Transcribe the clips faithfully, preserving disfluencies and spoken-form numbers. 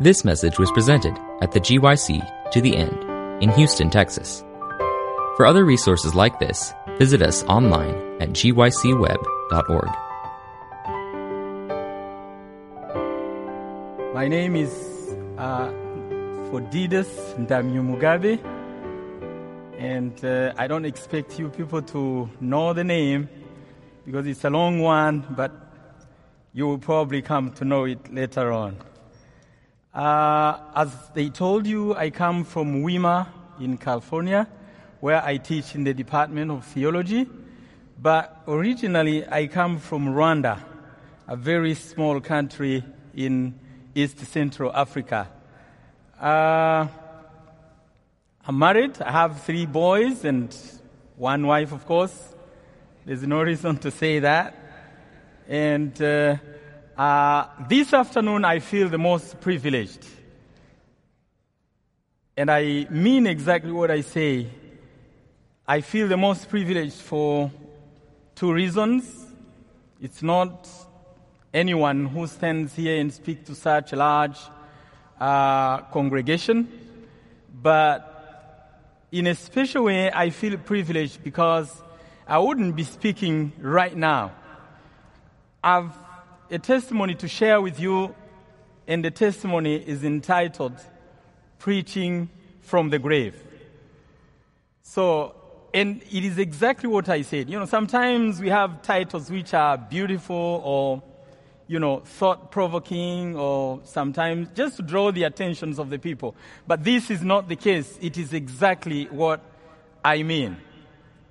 This message was presented at the G Y C To The End in Houston, Texas. For other resources like this, visit us online at g y c web dot org. My name is uh, Phodidas Ndamyumugabe, and uh, I don't expect you people to know the name because it's a long one, but you will probably come to know it later on. Uh, as they told you, I come from Wima in California, where I teach in the Department of Theology, but originally I come from Rwanda, a very small country in East Central Africa. Uh, I'm married. I have three boys and one wife, of course. There's no reason to say that. And uh, uh, this afternoon, I feel the most privileged. And I mean exactly what I say. I feel the most privileged for two reasons. It's not anyone who stands here and speaks to such a large uh, congregation. But in a special way, I feel privileged because I wouldn't be speaking right now. I've a testimony to share with you, and the testimony is entitled, Preaching from the Grave. So, and it is exactly what I said. You know, sometimes we have titles which are beautiful or you know, thought-provoking, or sometimes just to draw the attentions of the people. But this is not the case. It is exactly what I mean,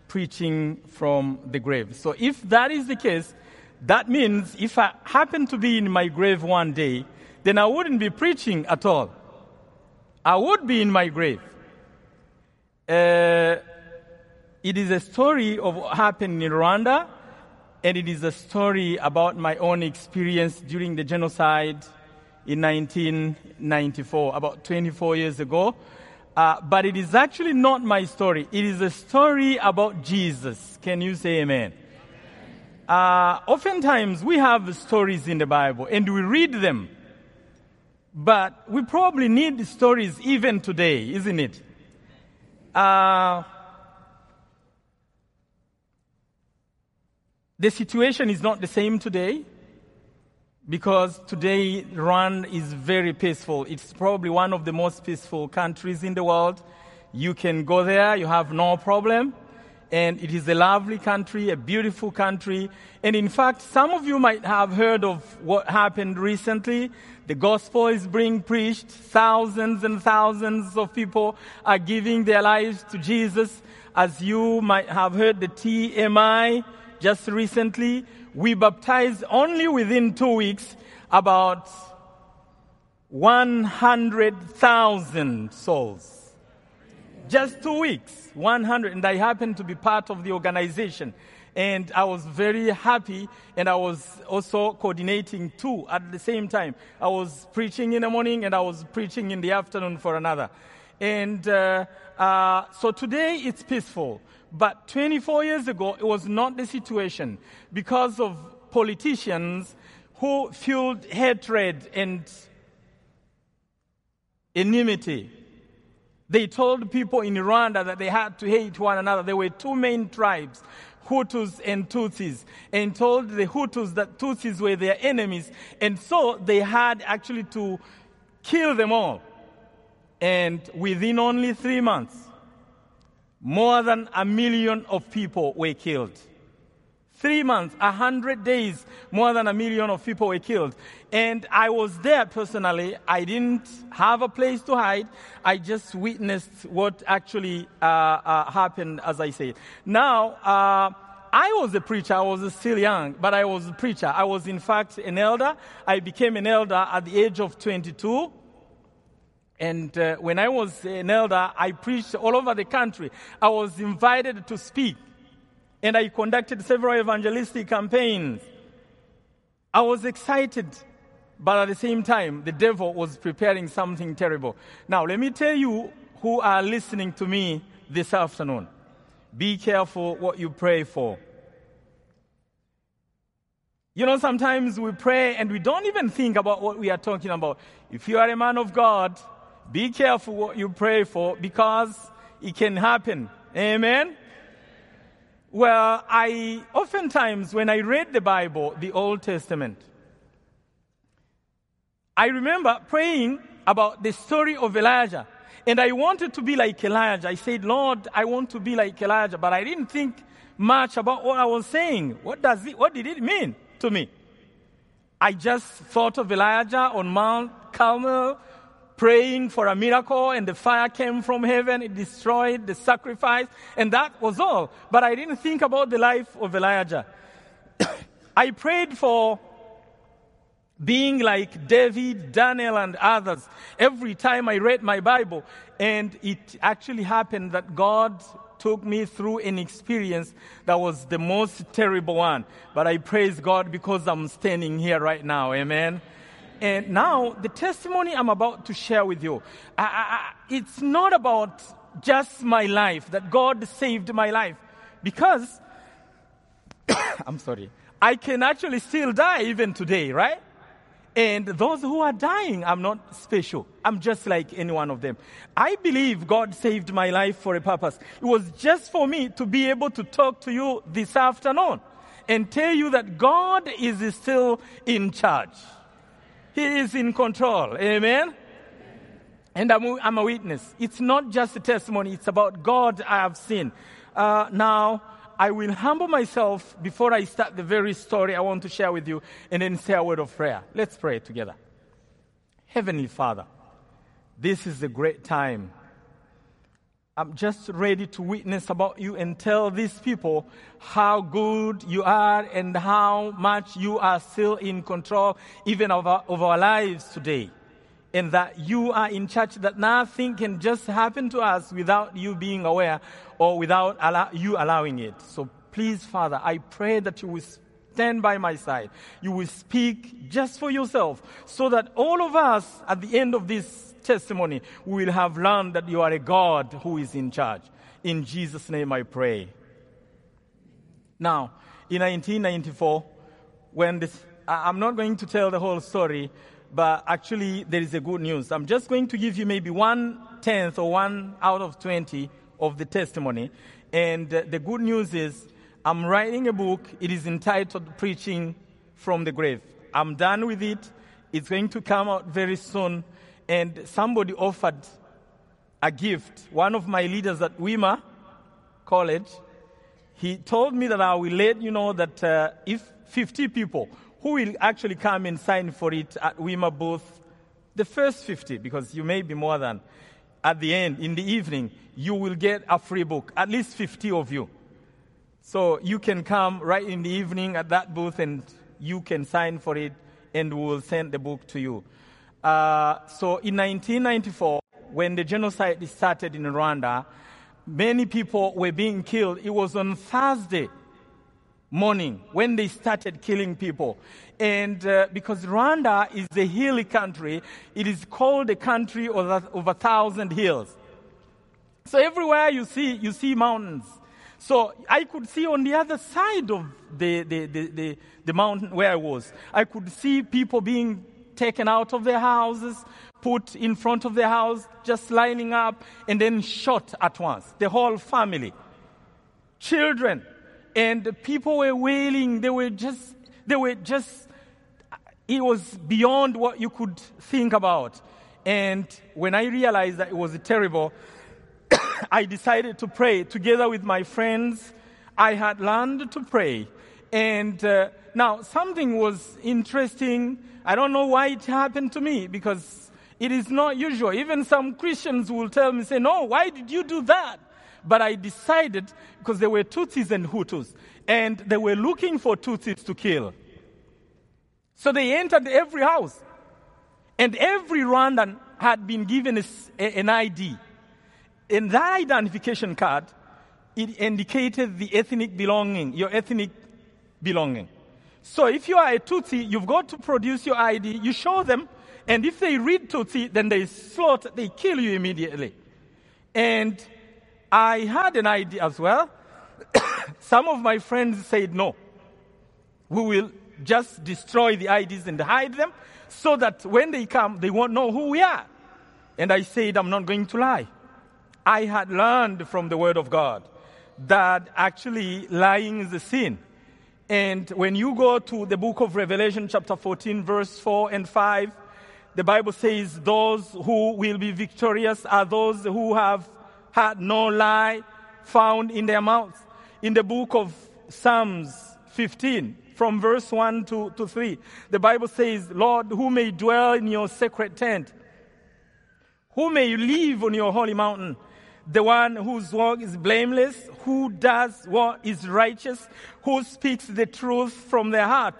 preaching from the grave. So if that is the case, that means if I happen to be in my grave one day, then I wouldn't be preaching at all. I would be in my grave. Uh, it is a story of what happened in Rwanda. And it is a story about my own experience during the genocide in nineteen ninety-four, about twenty-four years ago. Uh, but it is actually not my story. It is a story about Jesus. Can you say amen? Amen. Uh, oftentimes, we have stories in the Bible, and we read them. But we probably need stories even today, isn't it? Uh The situation is not the same today, because today Rwanda is very peaceful. It's probably one of the most peaceful countries in the world. You can go there, you have no problem. And it is a lovely country, a beautiful country. And in fact, some of you might have heard of what happened recently. The gospel is being preached. Thousands and thousands of people are giving their lives to Jesus. As you might have heard, the T M I... just recently, we baptized only within two weeks about one hundred thousand souls. Just two weeks, one hundred. And I happened to be part of the organization. And I was very happy. And I was also coordinating two at the same time. I was preaching in the morning and I was preaching in the afternoon for another. And uh, uh, so today it's peaceful. But twenty-four years ago, it was not the situation because of politicians who fueled hatred and enmity. They told people in Rwanda that they had to hate one another. There were two main tribes, Hutus and Tutsis, and told the Hutus that Tutsis were their enemies. And so they had actually to kill them all. And within only three months, more than a million of people were killed. Three months, a hundred days, more than a million of people were killed. And I was there personally. I didn't have a place to hide. I just witnessed what actually uh, uh, happened, as I said. Now, uh, I was a preacher. I was still young, but I was a preacher. I was, in fact, an elder. I became an elder at the age of twenty-two. And uh, when I was an elder, I preached all over the country. I was invited to speak. And I conducted several evangelistic campaigns. I was excited. But at the same time, the devil was preparing something terrible. Now, let me tell you who are listening to me this afternoon. Be careful what you pray for. You know, sometimes we pray and we don't even think about what we are talking about. If you are a man of God, be careful what you pray for, because it can happen. Amen? Well, I oftentimes, when I read the Bible, the Old Testament, I remember praying about the story of Elijah. And I wanted to be like Elijah. I said, Lord, I want to be like Elijah. But I didn't think much about what I was saying. What does it, what did it mean to me? I just thought of Elijah on Mount Carmel, praying for a miracle, and the fire came from heaven. It destroyed the sacrifice, and that was all. But I didn't think about the life of Elijah. I prayed for being like David, Daniel, and others every time I read my Bible. And it actually happened that God took me through an experience that was the most terrible one. But I praise God because I'm standing here right now. Amen. And now, the testimony I'm about to share with you, I, I, it's not about just my life, that God saved my life. Because, I'm sorry, I can actually still die even today, right? And those who are dying, I'm not special. I'm just like any one of them. I believe God saved my life for a purpose. It was just for me to be able to talk to you this afternoon and tell you that God is still in charge. He is in control. Amen? And I'm, I'm a witness. It's not just a testimony. It's about God I have seen. Uh, now, I will humble myself before I start the very story I want to share with you, and then say a word of prayer. Let's pray together. Heavenly Father, this is a great time. I'm just ready to witness about you and tell these people how good you are and how much you are still in control even of our, of our lives today. And that you are in charge, that nothing can just happen to us without you being aware or without allow, you allowing it. So please, Father, I pray that you will stand by my side. You will speak just for yourself, so that all of us at the end of this testimony, we will have learned that you are a God who is in charge. In Jesus' name I pray. Now, in nineteen ninety-four, when this, I'm not going to tell the whole story, but actually there is a good news. I'm just going to give you maybe one-tenth or one out of twenty of the testimony. And the good news is I'm writing a book. It is entitled Preaching from the Grave. I'm done with it. It's going to come out very soon. And somebody offered a gift. One of my leaders at Wima College, he told me that I will let you know that uh, if fifty people who will actually come and sign for it at Wima booth, the first fifty, because you may be more than, at the end, in the evening, you will get a free book, at least fifty of you. So you can come right in the evening at that booth and you can sign for it, and we will send the book to you. Uh, so in nineteen ninety-four, when the genocide started in Rwanda, many people were being killed. It was on Thursday morning when they started killing people. And uh, because Rwanda is a hilly country, it is called a country of a, of a thousand hills. So everywhere you see, you see mountains. So I could see on the other side of the, the, the, the, the mountain where I was, I could see people being taken out of their houses, put in front of their house, just lining up, and then shot at once. The whole family, children, and people were wailing. They were just, they were just, it was beyond what you could think about. And when I realized that it was terrible, I decided to pray together with my friends. I had learned to pray. And uh, now something was interesting. I don't know why it happened to me, because it is not usual. Even some Christians will tell me, say, no, why did you do that? But I decided, because there were Tutsis and Hutus, and they were looking for Tutsis to kill. So they entered every house, and every Rwandan had been given a, a, an I D. And that identification card, it indicated the ethnic belonging, your ethnic belonging. So if you are a Tutsi, you've got to produce your I D, you show them, and if they read Tutsi, then they slaughter, they kill you immediately. And I had an I D as well. Some of my friends said, no, we will just destroy the I Ds and hide them so that when they come, they won't know who we are. And I said, I'm not going to lie. I had learned from the Word of God that actually lying is a sin. And when you go to the book of Revelation, chapter fourteen, verse four and five, the Bible says those who will be victorious are those who have had no lie found in their mouths. In the book of Psalms fifteen, from verse one to three, the Bible says, Lord, who may dwell in your sacred tent? Who may live on your holy mountain? The one whose walk is blameless, who does what is righteous, who speaks the truth from their heart,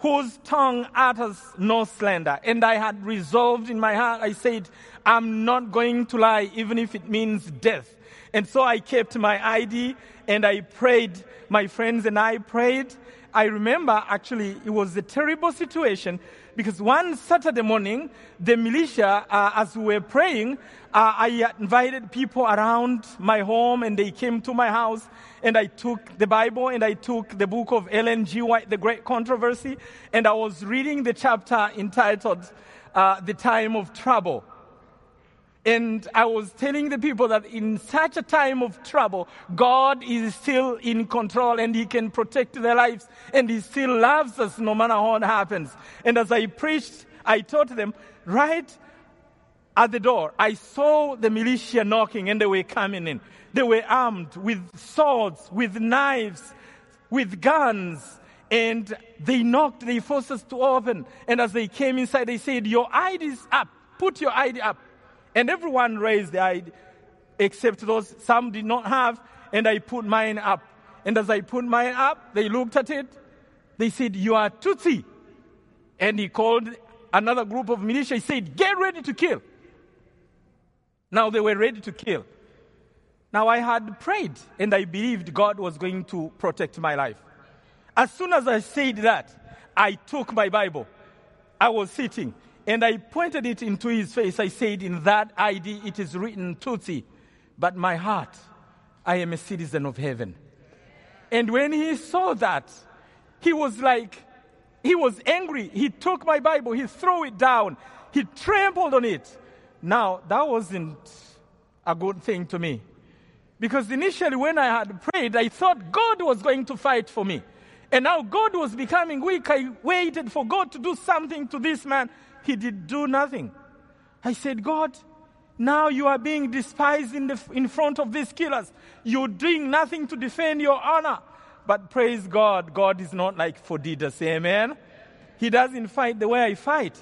whose tongue utters no slander. And I had resolved in my heart, I said, I'm not going to lie, even if it means death. And so I kept my I D and I prayed. My friends and I prayed. I remember, actually, it was a terrible situation because one Saturday morning, the militia, uh, as we were praying, uh, I invited people around my home and they came to my house and I took the Bible and I took the book of Ellen G. White, The Great Controversy, and I was reading the chapter entitled uh, The Time of Trouble. And I was telling the people that in such a time of trouble, God is still in control and He can protect their lives and He still loves us no matter what happens. And as I preached, I taught them, right at the door, I saw the militia knocking and they were coming in. They were armed with swords, with knives, with guns. And they knocked, they forced us to open. And as they came inside, they said, your I D is up. Put your I D up. And everyone raised the I D, except those some did not have, and I put mine up. And as I put mine up, they looked at it. They said, you are Tutsi. And he called another group of militia. He said, get ready to kill. Now they were ready to kill. Now I had prayed, and I believed God was going to protect my life. As soon as I said that, I took my Bible. I was sitting. And I pointed it into his face. I said, in that I D it is written Tutsi, but my heart, I am a citizen of heaven. And when he saw that, he was like, he was angry. He took my Bible. He threw it down. He trampled on it. Now, that wasn't a good thing to me. Because initially when I had prayed, I thought God was going to fight for me. And now God was becoming weak. I waited for God to do something to this man. He did do nothing. I said, God, now you are being despised in, the, in front of these killers. You're doing nothing to defend your honor. But praise God, God is not like Phodidas, amen? He doesn't fight the way I fight.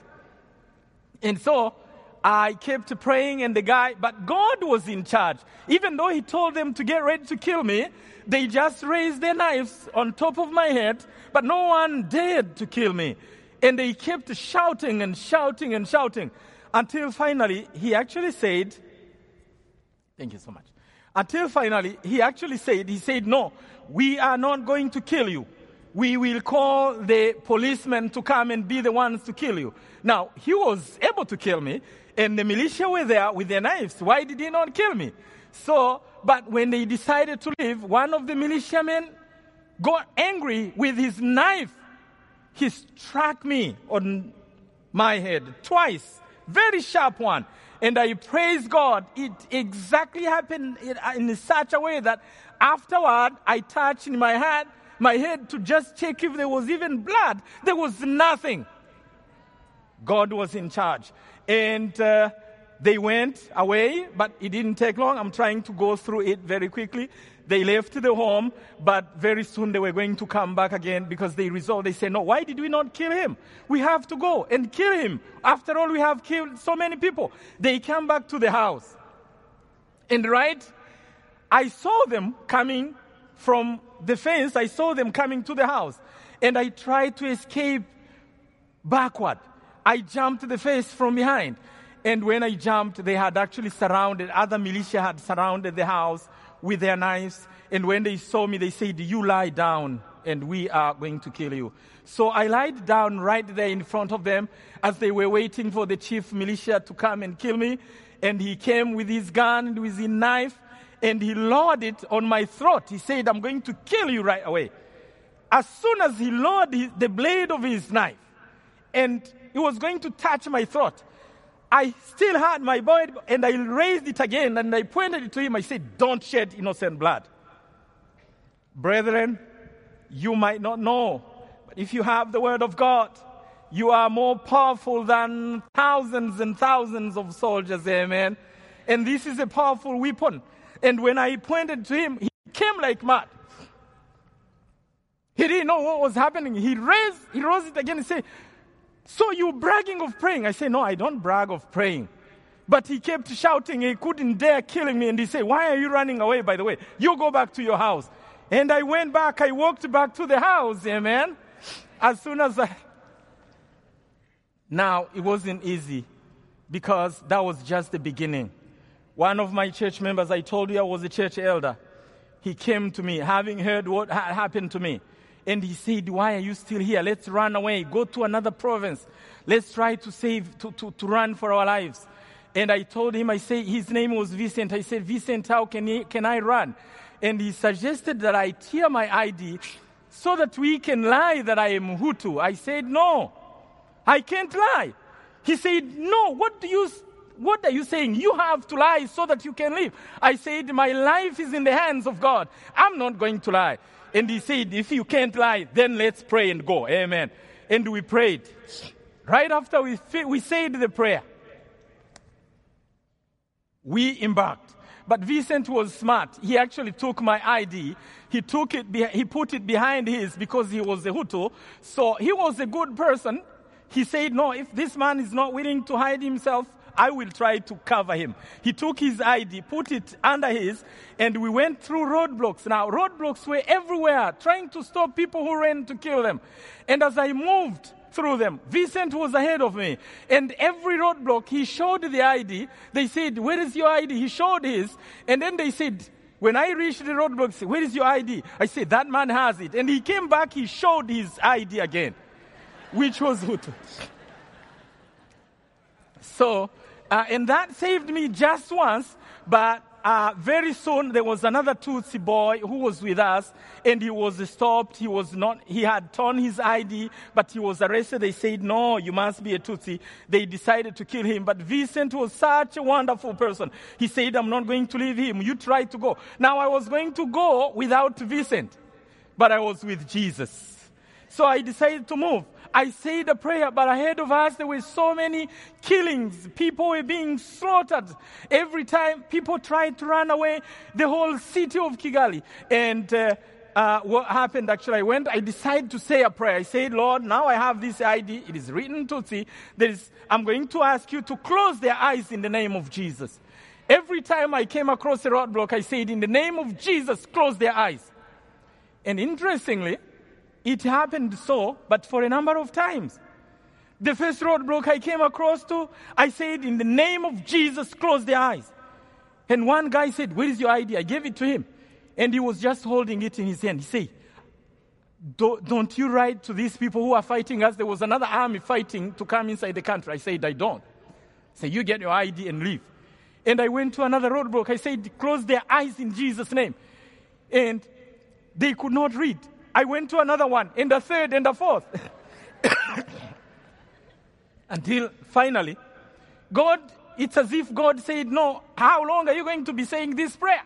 And so I kept praying and the guy, but God was in charge. Even though he told them to get ready to kill me, they just raised their knives on top of my head, but no one dared to kill me. And they kept shouting and shouting and shouting until finally he actually said, thank you so much. Until finally he actually said, he said, no, we are not going to kill you. We will call the policemen to come and be the ones to kill you. Now, he was able to kill me and the militia were there with their knives. Why did he not kill me? So, but when they decided to leave, one of the militiamen got angry with his knife. He struck me on my head twice, very sharp one. And I praise God, it exactly happened in such a way that afterward I touched in my head, my head to just check if there was even blood. There was nothing. God was in charge. And uh, they went away, but it didn't take long. I'm trying to go through it very quickly. They left the home, but very soon they were going to come back again because they resolved. They said, no, why did we not kill him? We have to go and kill him. After all, we have killed so many people. They came back to the house. And right, I saw them coming from the fence. I saw them coming to the house. And I tried to escape backward. I jumped the fence from behind. And when I jumped, they had actually surrounded, other militia had surrounded the house with their knives. And when they saw me, they said, you lie down and we are going to kill you. So I lied down right there in front of them as they were waiting for the chief militia to come and kill me. And he came with his gun and with his knife and he lowered it on my throat. He said, I'm going to kill you right away. As soon as he lowered his, the blade of his knife, and it was going to touch my throat, I still had my body, and I raised it again, and I pointed it to him. I said, "Don't shed innocent blood." Brethren, you might not know, but if you have the word of God, you are more powerful than thousands and thousands of soldiers, amen. And this is a powerful weapon. And when I pointed to him, he came like mad. He didn't know what was happening. He raised, he rose it again and said, "So you're bragging of praying?" I said, "No, I don't brag of praying." But he kept shouting. He couldn't dare killing me. And he said, "Why are you running away, by the way? You go back to your house." And I went back. I walked back to the house, amen. As soon as I... Now, it wasn't easy because that was just the beginning. One of my church members, I told you I was a church elder. He came to me, having heard what had happened to me. And he said, "Why are you still here? Let's run away. Go to another province. Let's try to save, to, to, to run for our lives." And I told him, I said, his name was Vicent. I said, "Vicent, how can, he, can I run?" And he suggested that I tear my I D so that we can lie that I am Hutu. I said, "No, I can't lie." He said, "No, what do you, what are you saying? You have to lie so that you can live." I said, "My life is in the hands of God. I'm not going to lie." And he said, "If you can't lie, then let's pray and go." Amen. And we prayed. Right after we, we said the prayer, we embarked. But Vicent was smart. He actually took my I D. He took it, he put it behind his because he was a Hutu. So he was a good person. He said, "No, if this man is not willing to hide himself, I will try to cover him." He took his I D, put it under his, and we went through roadblocks. Now, roadblocks were everywhere, trying to stop people who ran to kill them. And as I moved through them, Vicent was ahead of me. And every roadblock, he showed the I D. They said, "Where is your I D?" He showed his. And then they said, when I reached the roadblock, said, "Where is your I D?" I said, "That man has it." And he came back, he showed his I D again, which was Hutu. So, uh, and that saved me just once, but uh, very soon there was another Tutsi boy who was with us, and he was stopped. He was not, he had torn his I D, but he was arrested. They said, "No, you must be a Tutsi." They decided to kill him, but Vicent was such a wonderful person. He said, "I'm not going to leave him. You try to go." Now, I was going to go without Vicent, but I was with Jesus. So I decided to move. I said a prayer, but ahead of us there were so many killings. People were being slaughtered. Every time people tried to run away, the whole city of Kigali. And uh, uh, what happened actually, I went, I decided to say a prayer. I said, "Lord, now I have this I D. It is written Tutsi. There is, I'm going to ask you to close their eyes in the name of Jesus." Every time I came across a roadblock, I said, "In the name of Jesus, close their eyes." And interestingly, it happened so, but for a number of times. The first roadblock I came across to, I said, "In the name of Jesus, close their eyes." And one guy said, "Where is your I D?" I gave it to him. And he was just holding it in his hand. He said, Do, don't you write to these people who are fighting us? There was another army fighting to come inside the country. I said, "I don't." I said, "You get your I D and leave." And I went to another roadblock. I said, "Close their eyes in Jesus' name." And they could not read. I went to another one, and the third, and the fourth. Until finally, God, it's as if God said, "No, how long are you going to be saying this prayer?"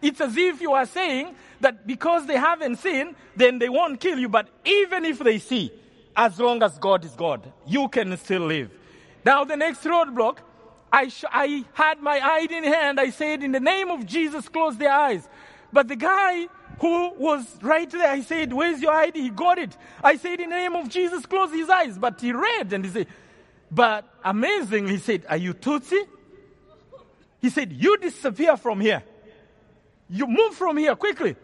It's as if you are saying that because they haven't seen, then they won't kill you. But even if they see, as long as God is God, you can still live. Now the next roadblock, I, sh- I had my I D in hand. I said, "In the name of Jesus, close their eyes." But the guy who was right there, I said, "Where's your I D?" He got it. I said, "In the name of Jesus, close his eyes." But he read, and he said, but amazingly, he said, "Are you Tutsi?" He said, "You disappear from here. You move from here quickly."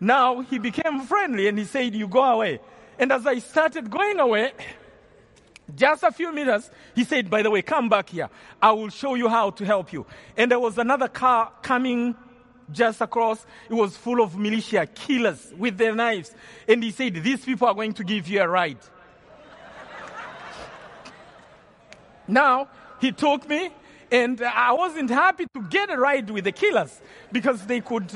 Now he became friendly, and he said, "You go away." And as I started going away, just a few meters, he said, "By the way, come back here. I will show you how to help you." And there was another car coming just across. It was full of militia killers with their knives. And he said, "These people are going to give you a ride." Now, he took me, and I wasn't happy to get a ride with the killers because they could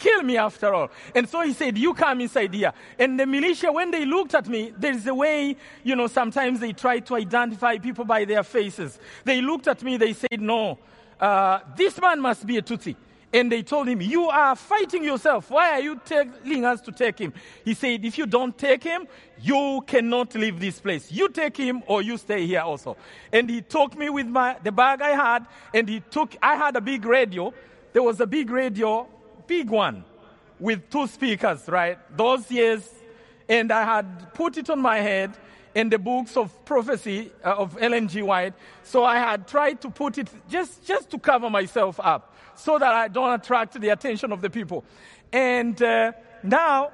kill me after all. And so he said, you come inside here. And the militia, when they looked at me, there's a way, you know, sometimes they try to identify people by their faces. They looked at me, they said, no, uh, this man must be a Tutsi. And they told him, you are fighting yourself. Why are you telling us to take him? He said, if you don't take him, you cannot leave this place. You take him or you stay here also. And he took me with my the bag I had, and he took, I had a big radio. There was a big radio, big one, with two speakers, right? Those years. And I had put it on my head in the books of prophecy uh, of Ellen G. White. So I had tried to put it just, just to cover myself up, so that I don't attract the attention of the people. And uh, now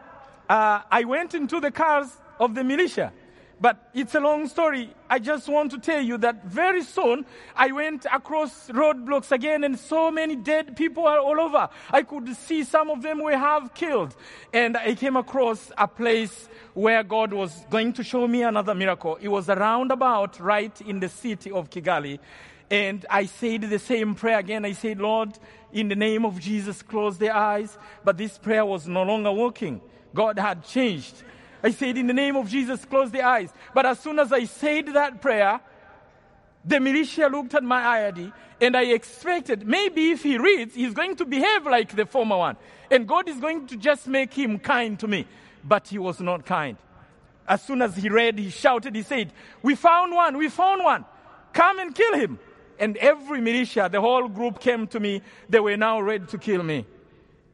uh, I went into the cars of the militia. But it's a long story. I just want to tell you that very soon I went across roadblocks again, and so many dead people are all over. I could see some of them were half killed. And I came across a place where God was going to show me another miracle. It was a roundabout right in the city of Kigali. And I said the same prayer again. I said, Lord, in the name of Jesus, close their eyes. But this prayer was no longer working. God had changed. I said, in the name of Jesus, close their eyes. But as soon as I said that prayer, the militia looked at my I D, and I expected, maybe if he reads, he's going to behave like the former one, and God is going to just make him kind to me. But he was not kind. As soon as he read, he shouted, he said, we found one, we found one. Come and kill him. And every militia, the whole group came to me. They were now ready to kill me.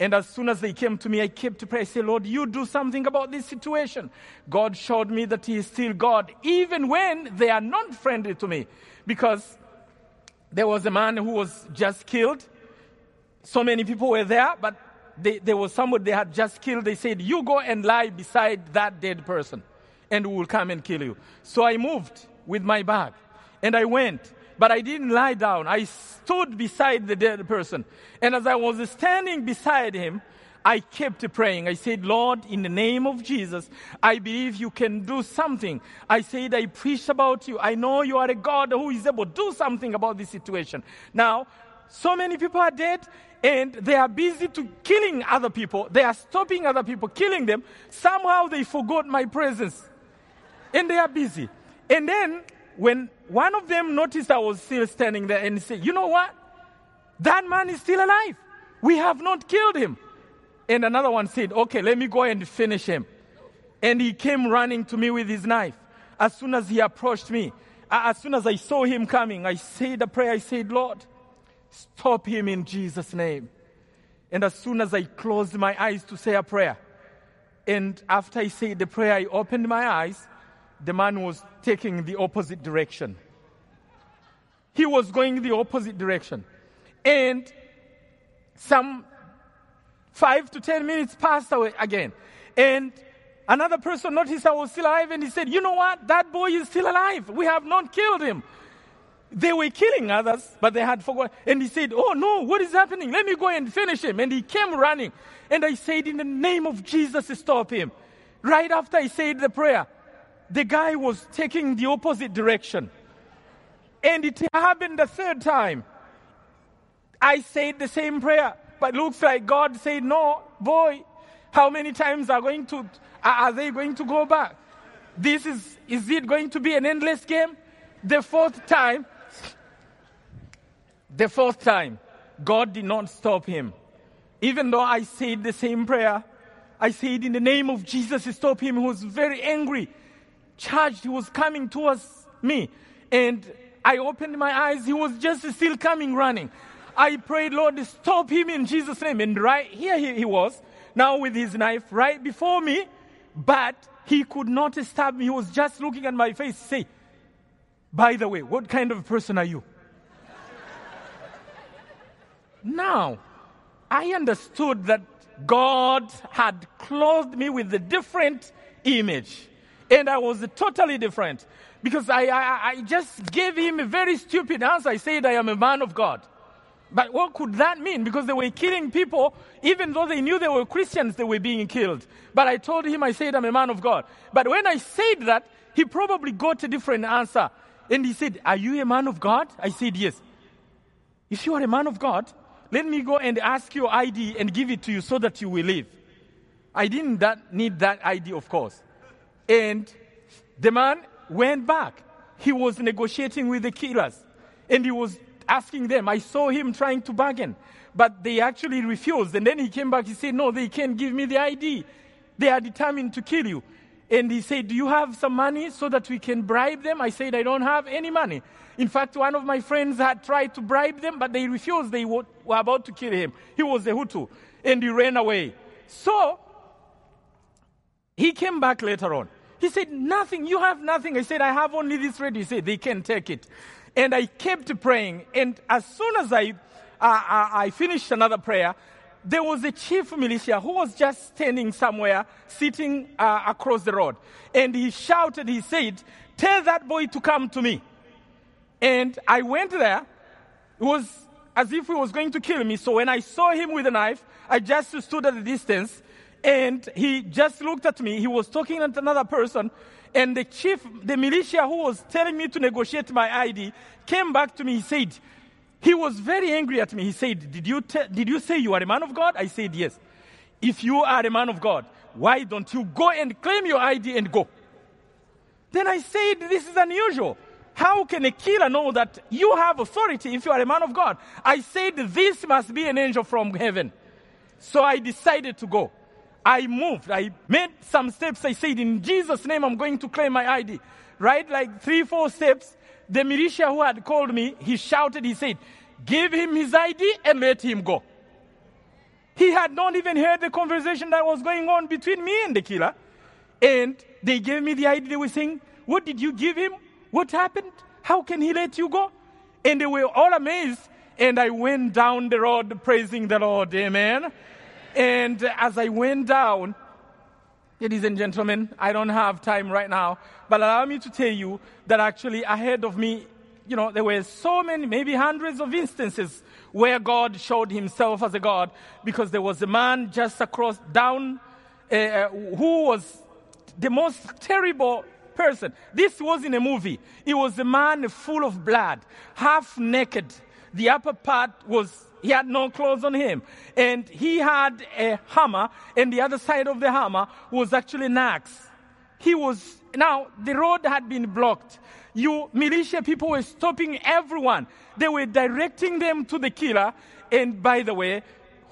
And as soon as they came to me, I kept praying. I said, Lord, you do something about this situation. God showed me that he is still God, even when they are not friendly to me. Because there was a man who was just killed. So many people were there, but they, there was somebody they had just killed. They said, you go and lie beside that dead person, and we will come and kill you. So I moved with my bag, and I went. But I didn't lie down. I stood beside the dead person. And as I was standing beside him, I kept praying. I said, Lord, in the name of Jesus, I believe you can do something. I said, I preached about you. I know you are a God who is able to do something about this situation. Now, so many people are dead, and they are busy to killing other people. They are stopping other people, killing them. Somehow they forgot my presence. And they are busy. And then when one of them noticed I was still standing there, and he said, you know what? That man is still alive. We have not killed him. And another one said, okay, let me go and finish him. And he came running to me with his knife. As soon as he approached me, as soon as I saw him coming, I said a prayer. I said, Lord, stop him in Jesus' name. And as soon as I closed my eyes to say a prayer, and after I said the prayer, I opened my eyes. The man was taking the opposite direction. He was going the opposite direction. And some five to ten minutes passed away again. And another person noticed I was still alive, and he said, you know what? That boy is still alive. We have not killed him. They were killing others, but they had forgotten. And he said, oh no, what is happening? Let me go and finish him. And he came running. And I said, in the name of Jesus, stop him. Right after I said the prayer, the guy was taking the opposite direction. And it happened the third time. I said the same prayer, but looks like God said, no, boy, how many times are going to are they going to go back? This is, is it going to be an endless game? The fourth time, the fourth time, God did not stop him. Even though I said the same prayer, I said, in the name of Jesus, stop him. He was very angry. Charged, he was coming towards me, and I opened my eyes. He was just still coming, running. I prayed, Lord, stop him in Jesus' name. And right here he, he was, now with his knife right before me, but he could not stab me. He was just looking at my face, say, by the way, what kind of person are you? Now, I understood that God had clothed me with a different image. And I was totally different, because I, I, I just gave him a very stupid answer. I said, I am a man of God. But what could that mean? Because they were killing people, even though they knew they were Christians, they were being killed. But I told him, I said, I'm a man of God. But when I said that, he probably got a different answer. And he said, are you a man of God? I said, yes. If you are a man of God, let me go and ask your I D and give it to you so that you will leave. I didn't that, need that I D, of course. And the man went back. He was negotiating with the killers. And he was asking them. I saw him trying to bargain. But they actually refused. And then he came back. He said, no, they can't give me the I D. They are determined to kill you. And he said, do you have some money so that we can bribe them? I said, I don't have any money. In fact, one of my friends had tried to bribe them, but they refused. They were about to kill him. He was a Hutu. And he ran away. So he came back later on. He said, nothing, you have nothing. I said, I have only this ready. He said, they can take it. And I kept praying. And as soon as I, uh, I finished another prayer, there was a chief militia who was just standing somewhere, sitting uh, across the road. And he shouted, he said, tell that boy to come to me. And I went there. It was as if he was going to kill me. So when I saw him with a knife, I just stood at a distance. And he just looked at me. He was talking to another person. And the chief, the militia who was telling me to negotiate my I D, came back to me. He said, he was very angry at me. He said, did you, te- did you say you are a man of God? I said, yes. If you are a man of God, why don't you go and claim your I D and go? Then I said, this is unusual. How can a killer know that you have authority if you are a man of God? I said, this must be an angel from heaven. So I decided to go. I moved. I made some steps. I said, in Jesus' name, I'm going to claim my I D. Right? Like three, four steps. The militia who had called me, he shouted, he said, give him his I D and let him go. He had not even heard the conversation that was going on between me and the killer. And they gave me the I D. They were saying, what did you give him? What happened? How can he let you go? And they were all amazed. And I went down the road praising the Lord. Amen. And as I went down, ladies and gentlemen, I don't have time right now, but allow me to tell you that actually ahead of me, you know, there were so many, maybe hundreds of instances where God showed himself as a God, because there was a man just across, down, uh, who was the most terrible person. This was in a movie. It was a man full of blood, half naked. The upper part was... He had no clothes on him. And he had a hammer, and the other side of the hammer was actually an axe. He was, now the road had been blocked. You militia people were stopping everyone. They were directing them to the killer. And by the way,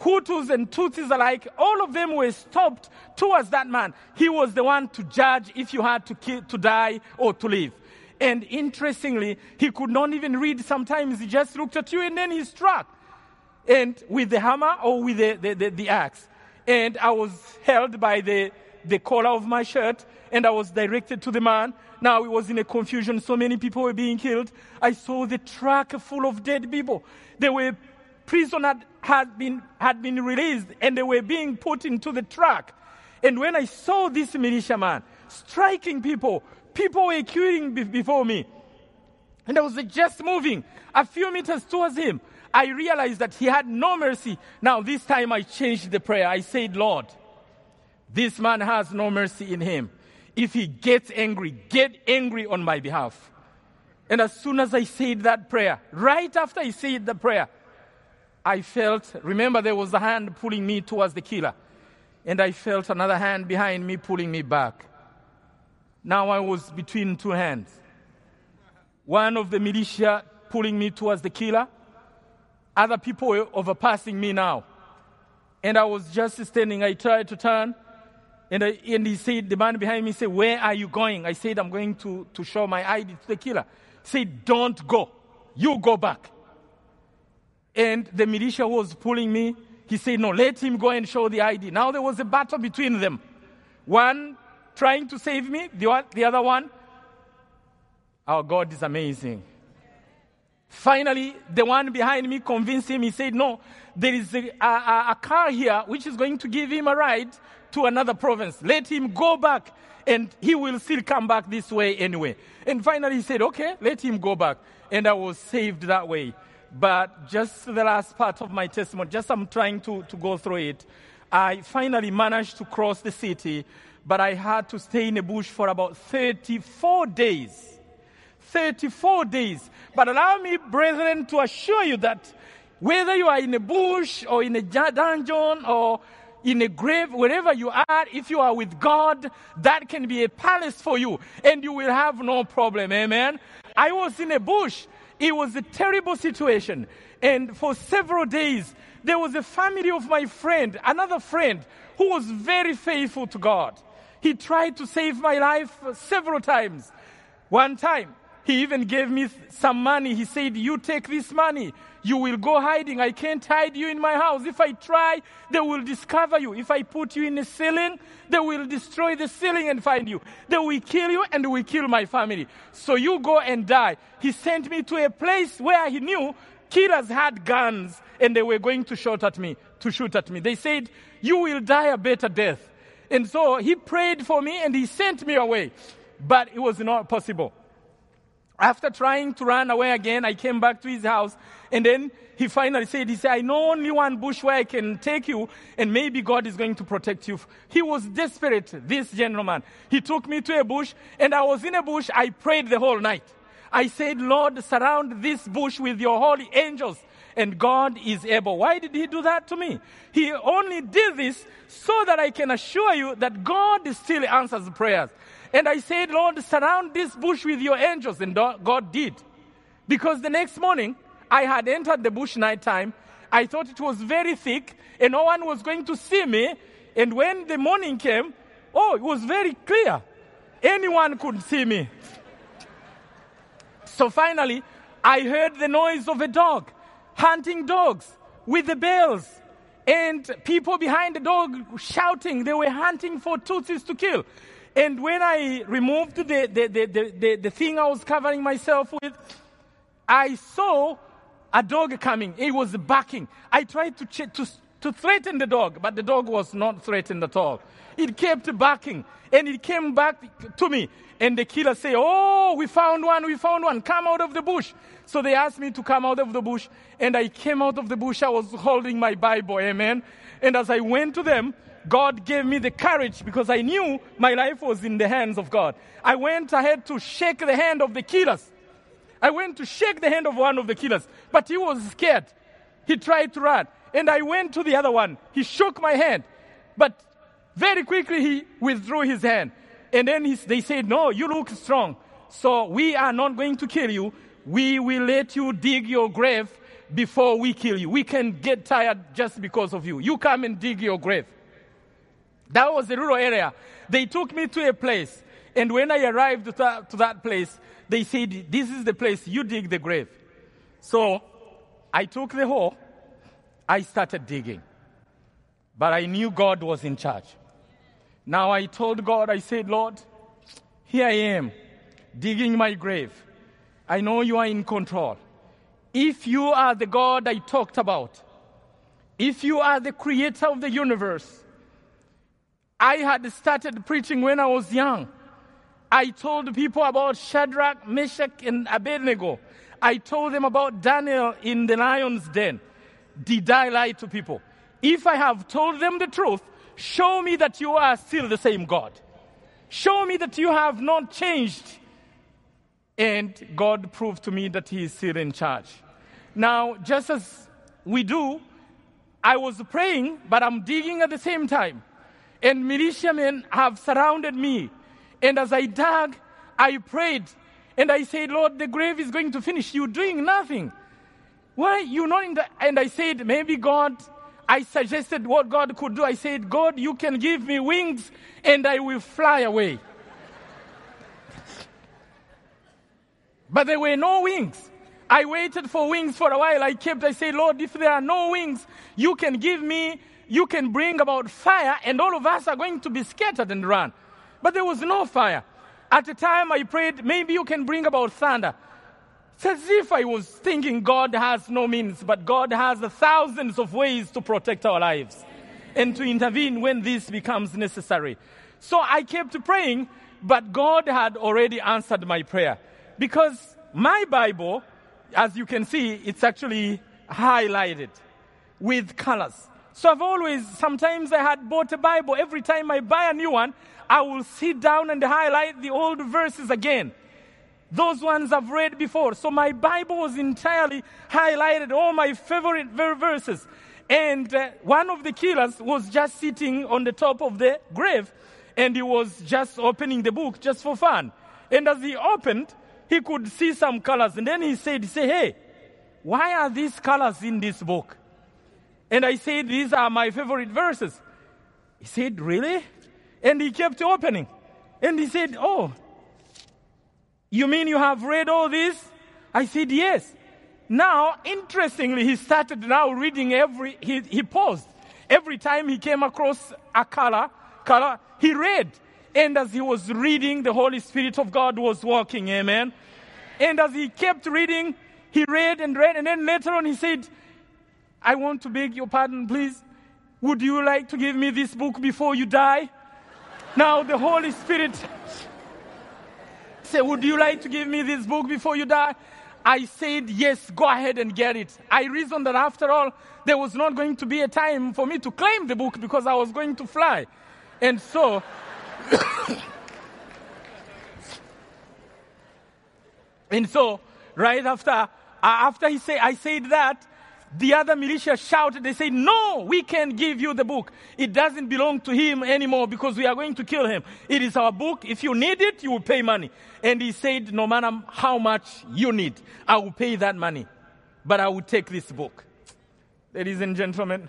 Hutus and Tutsis alike, all of them were stopped towards that man. He was the one to judge if you had to kill, to die or to live. And interestingly, he could not even read sometimes. He just looked at you and then he struck. And with the hammer or with the, the, the, the axe. And I was held by the, the collar of my shirt. And I was directed to the man. Now it was in a confusion. So many people were being killed. I saw the truck full of dead people. They were prisoners had been, had been released. And they were being put into the truck. And when I saw this militiaman striking people, people were queuing be- before me. And I was just moving a few meters towards him. I realized that he had no mercy. Now, this time I changed the prayer. I said, Lord, this man has no mercy in him. If he gets angry, get angry on my behalf. And as soon as I said that prayer, right after I said the prayer, I felt, remember there was a hand pulling me towards the killer. And I felt another hand behind me pulling me back. Now I was between two hands. One of the militia pulling me towards the killer. Other people were overpassing me now. And I was just standing. I tried to turn. And, I, and he said, the man behind me said, where are you going? I said, I'm going to, to show my I D to the killer. He said, don't go. You go back. And the militia was pulling me. He said, no, let him go and show the I D. Now there was a battle between them. One trying to save me. The, the other one. Our God is amazing. Finally, the one behind me convinced him. He said, no, there is a, a, a car here which is going to give him a ride to another province. Let him go back and he will still come back this way anyway. And finally he said, okay, let him go back. And I was saved that way. But just the last part of my testimony, just I'm trying to, to go through it. I finally managed to cross the city, but I had to stay in a bush for about thirty-four days. thirty-four days. But allow me, brethren, to assure you that Whether you are in a bush or in a dungeon or in a grave, wherever you are, if you are with God, that can be a palace for you, and you will have no problem. Amen. I was in a bush. It was a terrible situation. And for several days, there was a family of my friend, another friend, who was very faithful to God. He tried to save my life several times. One time, he even gave me some money. He said, you take this money. You will go hiding. I can't hide you in my house. If I try, they will discover you. If I put you in a ceiling, they will destroy the ceiling and find you. They will kill you and will kill my family. So you go and die. He sent me to a place where he knew killers had guns and they were going to shoot at me, to shoot at me. They said, you will die a better death. And so he prayed for me and he sent me away. But it was not possible. After trying to run away again, I came back to his house, and then he finally said, he said, I know only one bush where I can take you, and maybe God is going to protect you. He was desperate, this gentleman. He took me to a bush, and I was in a bush. I prayed the whole night. I said, Lord, surround this bush with your holy angels, and God is able. Why did he do that to me? He only did this so that I can assure you that God still answers prayers. And I said, Lord, surround this bush with your angels. And God did. Because the next morning, I had entered the bush nighttime. I thought it was very thick and no one was going to see me. And when the morning came, oh, it was very clear. Anyone could see me. So finally, I heard the noise of a dog, hunting dogs with the bells. And people behind the dog shouting. They were hunting for Tutsis to kill. And when I removed the, the, the, the, the, the thing I was covering myself with, I saw a dog coming. It was barking. I tried to, ch- to, to threaten the dog, but the dog was not threatened at all. It kept barking, and it came back to me. And the killer said, oh, we found one, we found one. Come out of the bush. So they asked me to come out of the bush, and I came out of the bush. I was holding my Bible, amen. And as I went to them, God gave me the courage because I knew my life was in the hands of God. I went ahead to shake the hand of the killers. I went to shake the hand of one of the killers, but he was scared. He tried to run. And I went to the other one. He shook my hand, but very quickly he withdrew his hand. And then he, they said, no, you look strong. So we are not going to kill you. We will let you dig your grave before we kill you. We can get tired just because of you. You come and dig your grave. That was the rural area. They took me to a place. And when I arrived to that, to that place, they said, this is the place, you dig the grave. So I took the hoe. I started digging. But I knew God was in charge. Now I told God, I said, Lord, here I am, digging my grave. I know you are in control. If you are the God I talked about, if you are the creator of the universe, I had started preaching when I was young. I told people about Shadrach, Meshach, and Abednego. I told them about Daniel in the lion's den. Did I lie to people? If I have told them the truth, show me that you are still the same God. Show me that you have not changed. And God proved to me that he is still in charge. Now, just as we do, I was praying, but I'm digging at the same time. And militiamen have surrounded me. And as I dug, I prayed. And I said, Lord, the grave is going to finish. You're doing nothing. Why? You're not in the... And I said, maybe God... I suggested what God could do. I said, God, you can give me wings and I will fly away. But there were no wings. I waited for wings for a while. I kept... I said, Lord, if there are no wings, you can give me... You can bring about fire, and all of us are going to be scattered and run. But there was no fire. At the time, I prayed, maybe you can bring about thunder. It's as if I was thinking God has no means, but God has thousands of ways to protect our lives and to intervene when this becomes necessary. So I kept praying, but God had already answered my prayer. Because my Bible, as you can see, it's actually highlighted with colors. So I've always, sometimes I had bought a Bible. Every time I buy a new one, I will sit down and highlight the old verses again. Those ones I've read before. So my Bible was entirely highlighted, all my favorite verses. And uh, one of the killers was just sitting on the top of the grave, and he was just opening the book just for fun. And as he opened, he could see some colors. And then he said, say, hey, why are these colors in this book? And I said, these are my favorite verses. He said, really? And he kept opening. And he said, oh, you mean you have read all this? I said, yes. Now, interestingly, he started now reading every, he, he paused. Every time he came across a color, color, he read. And as he was reading, the Holy Spirit of God was walking, amen. And as he kept reading, he read and read. And then later on he said, I want to beg your pardon, please. Would you like to give me this book before you die? Now the Holy Spirit said, would you like to give me this book before you die? I said, yes, go ahead and get it. I reasoned that after all, there was not going to be a time for me to claim the book because I was going to fly. And so, and so, right after, uh, after he say, I said that, the other militia shouted, they said, no, we can't give you the book. It doesn't belong to him anymore because we are going to kill him. It is our book. If you need it, you will pay money. And he said, no matter how much you need, I will pay that money. But I will take this book. Ladies and gentlemen,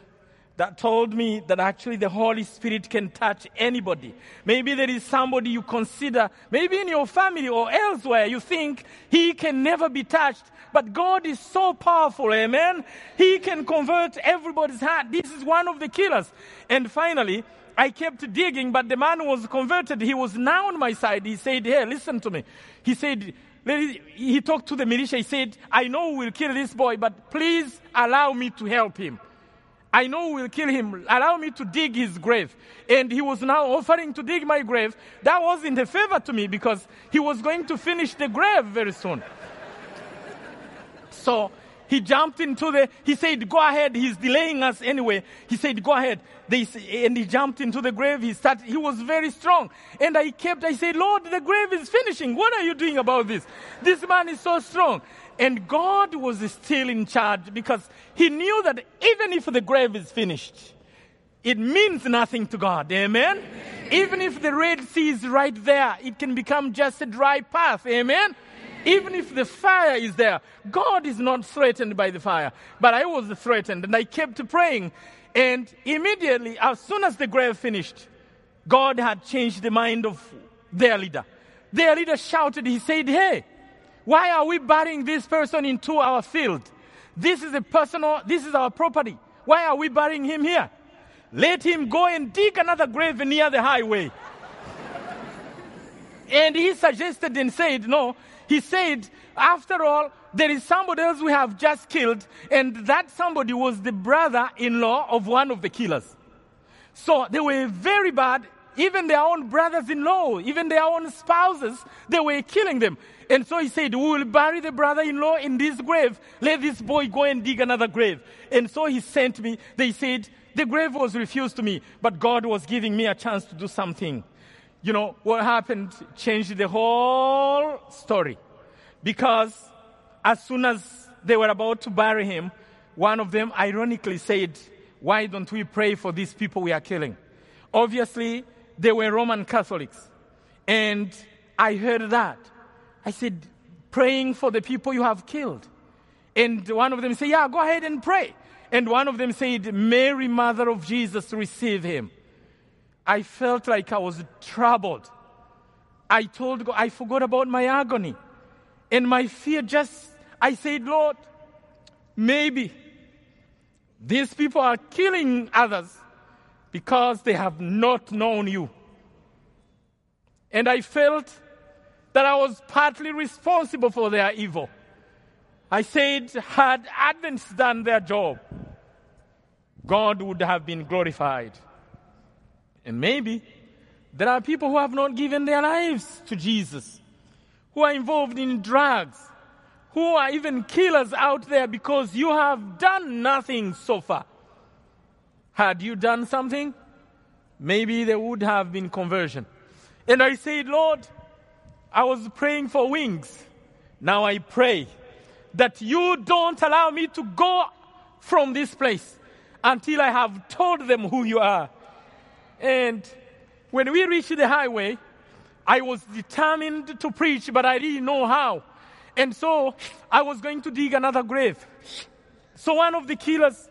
that told me that actually the Holy Spirit can touch anybody. Maybe there is somebody you consider, maybe in your family or elsewhere, you think he can never be touched. But God is so powerful, amen? He can convert everybody's heart. This is one of the killers. And finally, I kept digging, but the man was converted. He was now on my side. He said, hey, listen to me. He said, he talked to the militia. He said, I know we'll kill this boy, but please allow me to help him. I know we'll kill him. Allow me to dig his grave. And he was now offering to dig my grave. That wasn't a favor to me because he was going to finish the grave very soon. So he jumped into the, he said, go ahead. He's delaying us anyway. He said, go ahead. They, and he jumped into the grave. He started, he was very strong. And I kept, I said, Lord, the grave is finishing. What are you doing about this? This man is so strong. And God was still in charge because he knew that even if the grave is finished, it means nothing to God. Amen? Amen. Even if the Red Sea is right there, it can become just a dry path. Amen? Amen. Even if the fire is there, God is not threatened by the fire. But I was threatened and I kept praying. And immediately, as soon as the grave finished, God had changed the mind of their leader. Their leader shouted, he said, hey, why are we burying this person into our field? This is a personal, this is our property. Why are we burying him here? Let him go and dig another grave near the highway. And he suggested and said, no. He said, after all, there is somebody else we have just killed. And that somebody was the brother-in-law of one of the killers. So they were very bad. Even their own brothers-in-law, even their own spouses, they were killing them. And so he said, we will bury the brother-in-law in this grave. Let this boy go and dig another grave. And so he sent me. They said, the grave was refused to me, but God was giving me a chance to do something. You know, what happened changed the whole story. Because as soon as they were about to bury him, one of them ironically said, why don't we pray for these people we are killing? Obviously, they were Roman Catholics. And I heard that. I said, praying for the people you have killed. And one of them said, yeah, go ahead and pray. And one of them said, Mary, Mother of Jesus, receive him. I felt like I was troubled. I told God, I forgot about my agony. And my fear just, I said, Lord, maybe these people are killing others because they have not known you. And I felt that I was partly responsible for their evil. I said, had Adventists done their job, God would have been glorified. And maybe there are people who have not given their lives to Jesus, who are involved in drugs, who are even killers out there because you have done nothing so far. Had you done something, maybe there would have been conversion. And I said, Lord, I was praying for wings Now I pray that you don't allow me to go from this place until I have told them who you are. And when we reached the highway, I was determined to preach, but I didn't know how. And so I was going to dig another grave. So one of the killers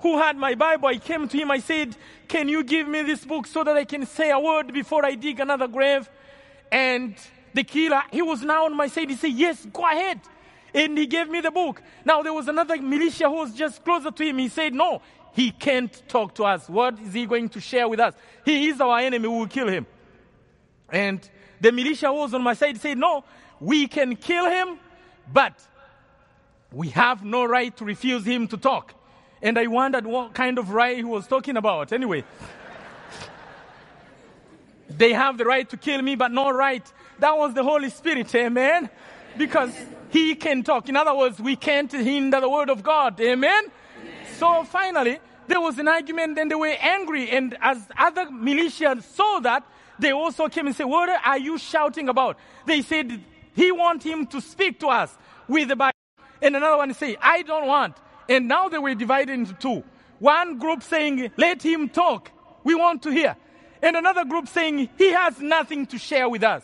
who had my Bible, I came to him, I said, can you give me this book so that I can say a word before I dig another grave? And the killer, he was now on my side, he said, yes, go ahead. And he gave me the book. Now there was another militia who was just closer to him. He said, no, he can't talk to us. What is he going to share with us? He is our enemy, we will kill him. And the militia who was on my side said, no, we can kill him, but we have no right to refuse him to talk. And I wondered what kind of right he was talking about. Anyway, they have the right to kill me, but no right. That was the Holy Spirit, amen? Because he can talk. In other words, we can't hinder the word of God, amen? Amen. So finally, there was an argument and they were angry. And as other militias saw that, they also came and said, what are you shouting about? They said, he wants him to speak to us with the Bible. And another one said, I don't want. And now they were divided into two. One group saying, let him talk. We want to hear. And another group saying, he has nothing to share with us.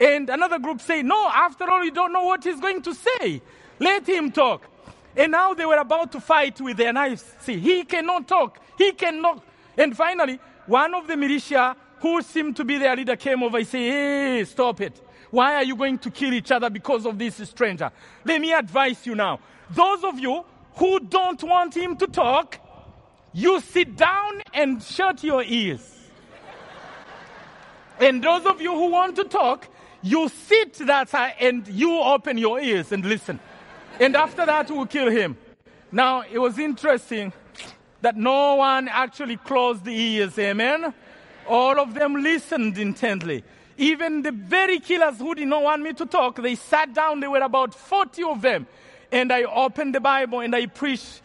And another group saying, no, after all, you don't know what he's going to say. Let him talk. And now they were about to fight with their knives. See, he cannot talk. He cannot. And finally, one of the militia who seemed to be their leader came over and said, hey, stop it. Why are you going to kill each other because of this stranger? Let me advise you now. Those of you who don't want him to talk, you sit down and shut your ears. And those of you who want to talk, you sit that side and you open your ears and listen. And after that, we'll kill him. Now, it was interesting that no one actually closed the ears, amen? All of them listened intently. Even the very killers who did not want me to talk, they sat down, there were about forty of them. And I opened the Bible and I preached.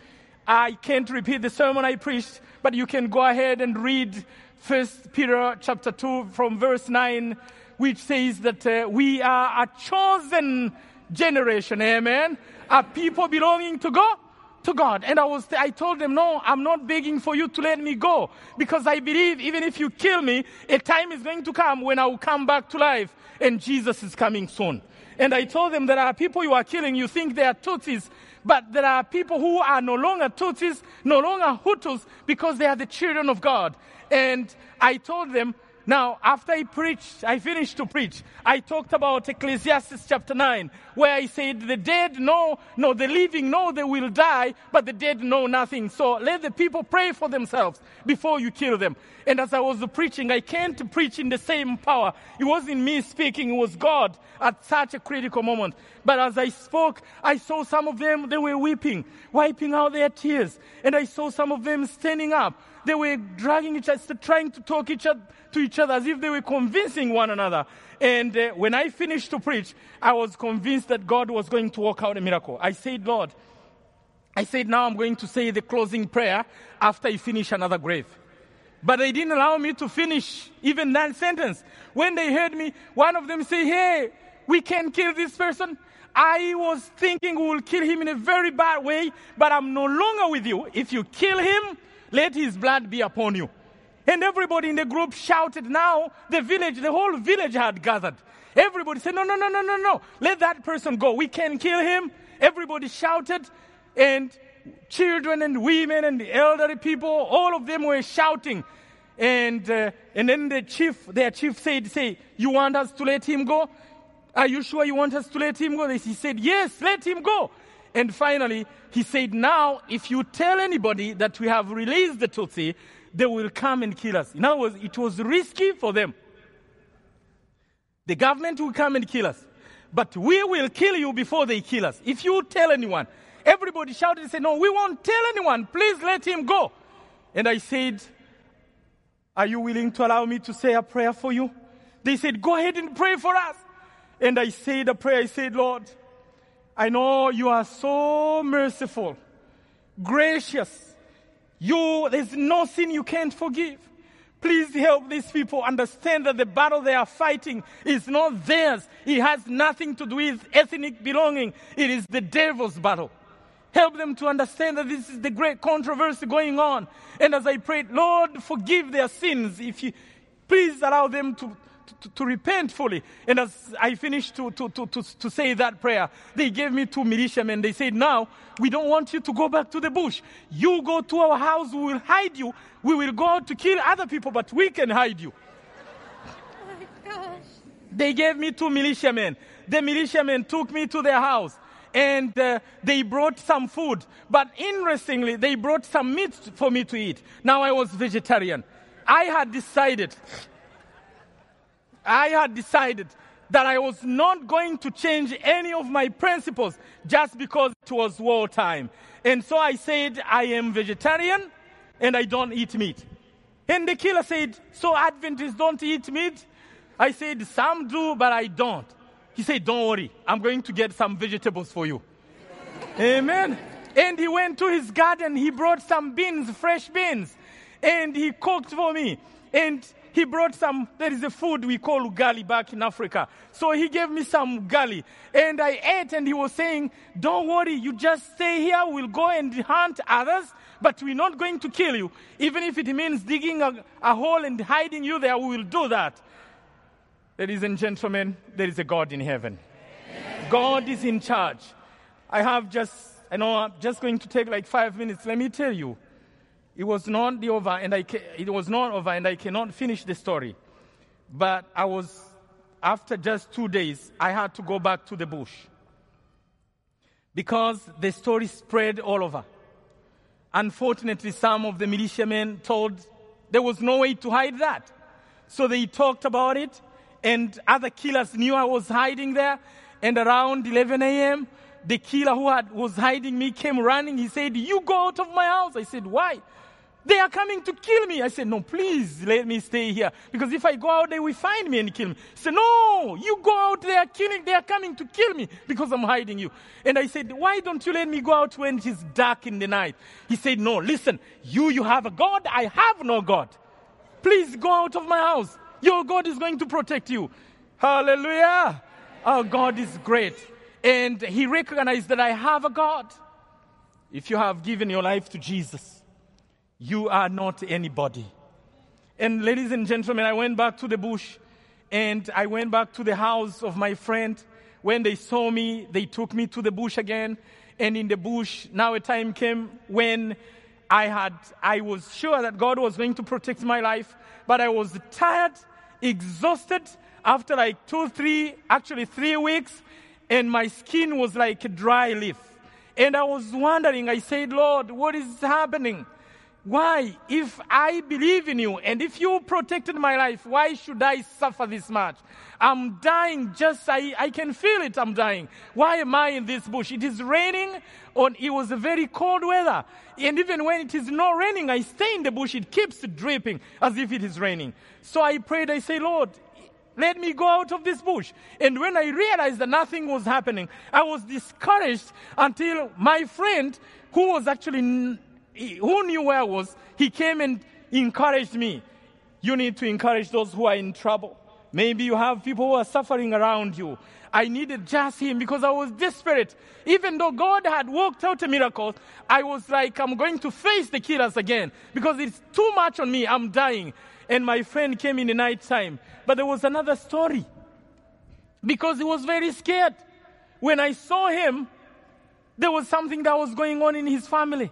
I can't repeat the sermon I preached, but you can go ahead and read First Peter chapter two from verse nine, which says that uh, we are a chosen generation, amen, a people belonging to God. To God. And I was, I told them, no, I'm not begging for you to let me go, because I believe even if you kill me, a time is going to come when I will come back to life, and Jesus is coming soon. And I told them, there are people you are killing, you think they are Tutsis, but there are people who are no longer Tutsis, no longer Hutus, because they are the children of God. And I told them, now, after I preached, I finished to preach, I talked about Ecclesiastes chapter nine, where I said, the dead know, no, the living know they will die, but the dead know nothing. So let the people pray for themselves before you kill them. And as I was preaching, I can't preach in the same power. It wasn't me speaking, it was God at such a critical moment. But as I spoke, I saw some of them, they were weeping, wiping out their tears. And I saw some of them standing up. They were dragging each other, trying to talk each other, to each other as if they were convincing one another. And uh, when I finished to preach, I was convinced that God was going to work out a miracle. I said, Lord, I said, now I'm going to say the closing prayer after you finish another grave. But they didn't allow me to finish even that sentence. When they heard me, one of them said, hey, we can kill this person. I was thinking we'll kill him in a very bad way, but I'm no longer with you. If you kill him, let his blood be upon you. And everybody in the group shouted now. The village, the whole village had gathered. Everybody said, no, no, no, no, no, no. Let that person go. We can kill him. Everybody shouted. And children and women and the elderly people, all of them were shouting. And uh, and then the chief, their chief said, say, you want us to let him go? Are you sure you want us to let him go? He said, yes, let him go. And finally, he said, now, if you tell anybody that we have released the Tutsi, they will come and kill us. In other words, it was risky for them. The government will come and kill us. But we will kill you before they kill us. If you tell anyone, everybody shouted and said, no, we won't tell anyone. Please let him go. And I said, are you willing to allow me to say a prayer for you? They said, go ahead and pray for us. And I said a prayer. I said, Lord, I know you are so merciful, gracious. You, there's no sin you can't forgive. Please help these people understand that the battle they are fighting is not theirs. It has nothing to do with ethnic belonging. It is the devil's battle. Help them to understand that this is the great controversy going on. And as I prayed, Lord, forgive their sins. If you please allow them to, to, to repent fully. And as I finished to, to, to, to, to say that prayer, they gave me two militiamen. They said, now, we don't want you to go back to the bush. You go to our house, we will hide you. We will go out to kill other people, but we can hide you. Oh my gosh. They gave me two militiamen. The militiamen took me to their house. And uh, they brought some food. But interestingly, they brought some meat for me to eat. Now I was vegetarian. I had decided, I had decided that I was not going to change any of my principles just because it was wartime. And so I said, I am vegetarian and I don't eat meat. And the killer said, so Adventists don't eat meat? I said, some do, but I don't. He said, don't worry, I'm going to get some vegetables for you. Amen. And he went to his garden. He brought some beans, fresh beans. And he cooked for me. And he brought some, there is a food we call ugali back in Africa. So he gave me some ugali. And I ate, and he was saying, don't worry, you just stay here. We'll go and hunt others, but we're not going to kill you. Even if it means digging a, a hole and hiding you there, we will do that. Ladies and gentlemen, there is a God in heaven. Amen. God is in charge. I have just, I know I'm just going to take like five minutes. Let me tell you, it was not the over, and I ca- it was not over, and I cannot finish the story. But I was, after just two days, I had to go back to the bush because the story spread all over. Unfortunately, some of the militiamen told there was no way to hide that, so they talked about it. And other killers knew I was hiding there. And around eleven a.m., the killer who had, was hiding me came running. He said, you go out of my house. I said, why? They are coming to kill me. I said, no, please let me stay here. Because if I go out, they will find me and kill me. He said, no, you go out, they are killing, they are coming to kill me because I'm hiding you. And I said, why don't you let me go out when it is dark in the night? He said, no, listen, you, you have a God. I have no God. Please go out of my house. Your God is going to protect you. Hallelujah. Our God is great. And he recognized that I have a God. If you have given your life to Jesus, you are not anybody. And ladies and gentlemen, I went back to the bush. And I went back to the house of my friend. When they saw me, they took me to the bush again. And in the bush, now a time came when I had, I was sure that God was going to protect my life, but I was tired, exhausted after like two, three, actually three weeks, and my skin was like a dry leaf. And I was wondering, I said, Lord, what is happening? Why, if I believe in you and if you protected my life, why should I suffer this much? I'm dying, just I, I can feel it, I'm dying. Why am I in this bush? It is raining, on, it was a very cold weather. And even when it is not raining, I stay in the bush, it keeps dripping as if it is raining. So I prayed, I say, Lord, let me go out of this bush. And when I realized that nothing was happening, I was discouraged until my friend, who was actually N- who knew where I was, he came and encouraged me. You need to encourage those who are in trouble. Maybe you have people who are suffering around you. I needed just him because I was desperate. Even though God had worked out a miracle, I was like, I'm going to face the killers again because it's too much on me. I'm dying. And my friend came in the night time. But there was another story because he was very scared. When I saw him, there was something that was going on in his family.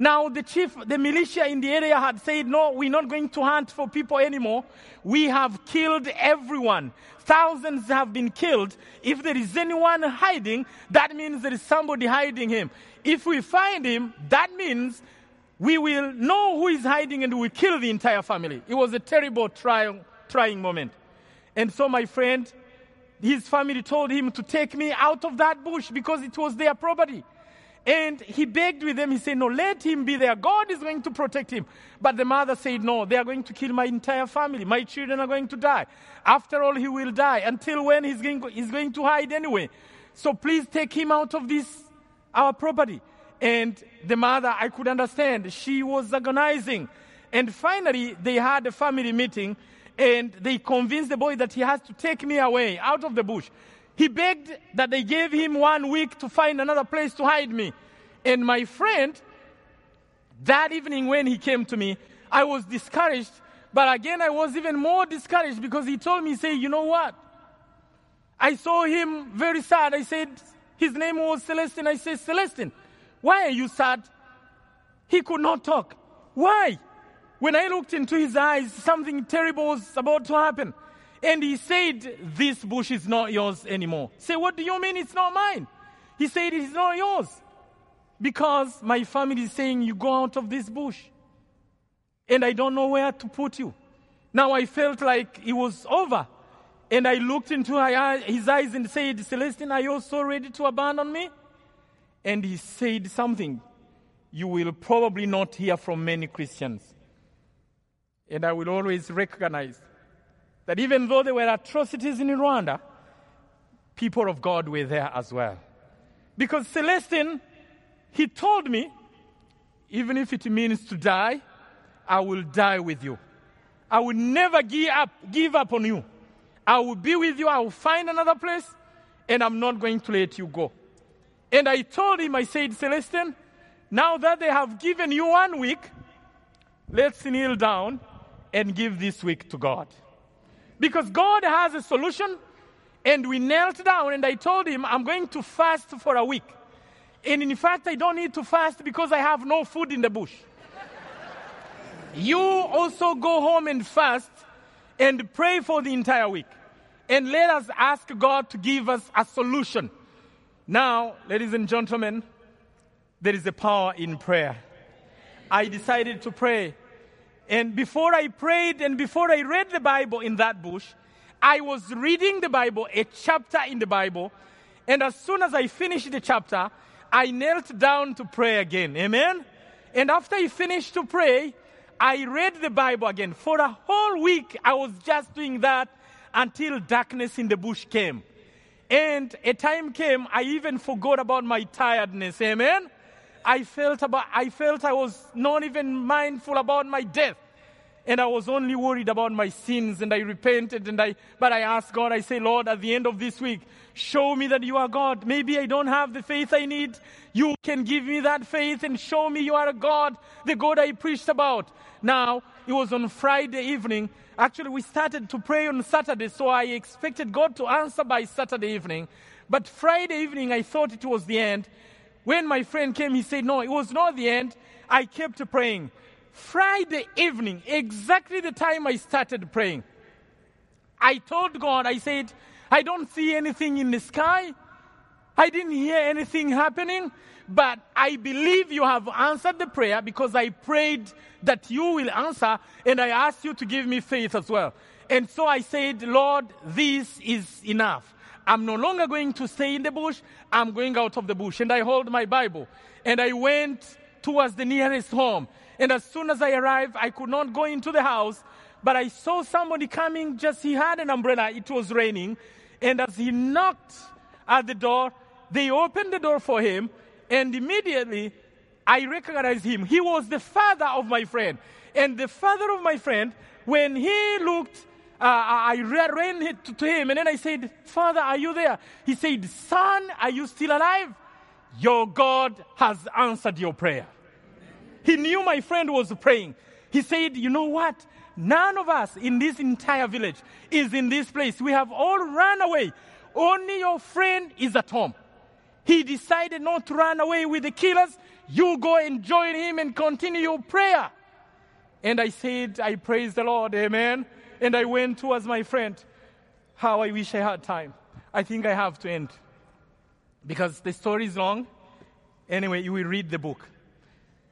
Now, the chief, the militia in the area had said, no, we're not going to hunt for people anymore. We have killed everyone. Thousands have been killed. If there is anyone hiding, that means there is somebody hiding him. If we find him, that means we will know who is hiding and we'll kill the entire family. It was a terrible trying, trying moment. And so my friend, his family told him to take me out of that bush because it was their property. And he begged with them. He said, no, let him be there. God is going to protect him. But the mother said, no, they are going to kill my entire family. My children are going to die. After all, he will die. Until when he's going, he's going to hide anyway. So please take him out of this, our property. And the mother, I could understand. She was agonizing. And finally, they had a family meeting, and they convinced the boy that he has to take me away out of the bush. He begged that they gave him one week to find another place to hide me. And my friend, that evening when he came to me, I was discouraged. But again, I was even more discouraged because he told me, say, you know what? I saw him very sad. I said, his name was Celestine. I said, Celestine, why are you sad? He could not talk. Why? When I looked into his eyes, something terrible was about to happen. And he said, this bush is not yours anymore. I said, what do you mean it's not mine? He said, it's not yours. Because my family is saying, you go out of this bush. And I don't know where to put you. Now I felt like it was over. And I looked into his eyes and said, Celestine, are you so ready to abandon me? And he said something you will probably not hear from many Christians. And I will always recognize that even though there were atrocities in Rwanda, people of God were there as well. Because Celestine, he told me, even if it means to die, I will die with you. I will never give up, give up on you. I will be with you. I will find another place, and I'm not going to let you go. And I told him, I said, Celestine, now that they have given you one week, let's kneel down and give this week to God. Because God has a solution, and we knelt down, and I told him, I'm going to fast for a week. And in fact, I don't need to fast because I have no food in the bush. You also go home and fast and pray for the entire week. And let us ask God to give us a solution. Now, ladies and gentlemen, there is a power in prayer. I decided to pray. And before I prayed and before I read the Bible in that bush, I was reading the Bible, a chapter in the Bible. And as soon as I finished the chapter, I knelt down to pray again. Amen? And after I finished to pray, I read the Bible again. For a whole week, I was just doing that until darkness in the bush came. And a time came, I even forgot about my tiredness. Amen? I felt about, I felt I was not even mindful about my death. And I was only worried about my sins, and I repented. And I, but I asked God, I say, Lord, at the end of this week, show me that you are God. Maybe I don't have the faith I need. You can give me that faith and show me you are a God, the God I preached about. Now, it was on Friday evening. Actually, we started to pray on Saturday, so I expected God to answer by Saturday evening. But Friday evening, I thought it was the end. When my friend came, he said, no, it was not the end. I kept praying. Friday evening, exactly the time I started praying, I told God, I said, I don't see anything in the sky. I didn't hear anything happening, but I believe you have answered the prayer because I prayed that you will answer, and I asked you to give me faith as well. And so I said, Lord, this is enough. I'm no longer going to stay in the bush. I'm going out of the bush. And I hold my Bible, and I went towards the nearest home. And as soon as I arrived, I could not go into the house, but I saw somebody coming, just he had an umbrella, it was raining, and as he knocked at the door, they opened the door for him, and immediately I recognized him. He was the father of my friend, and the father of my friend, when he looked, uh, I ran to him, and then I said, Father, are you there? He said, Son, are you still alive? Your God has answered your prayer. He knew my friend was praying. He said, you know what? None of us in this entire village is in this place. We have all run away. Only your friend is at home. He decided not to run away with the killers. You go and join him and continue your prayer. And I said, I praise the Lord. Amen. And I went towards my friend. How I wish I had time. I think I have to end. Because the story is long. Anyway, you will read the book.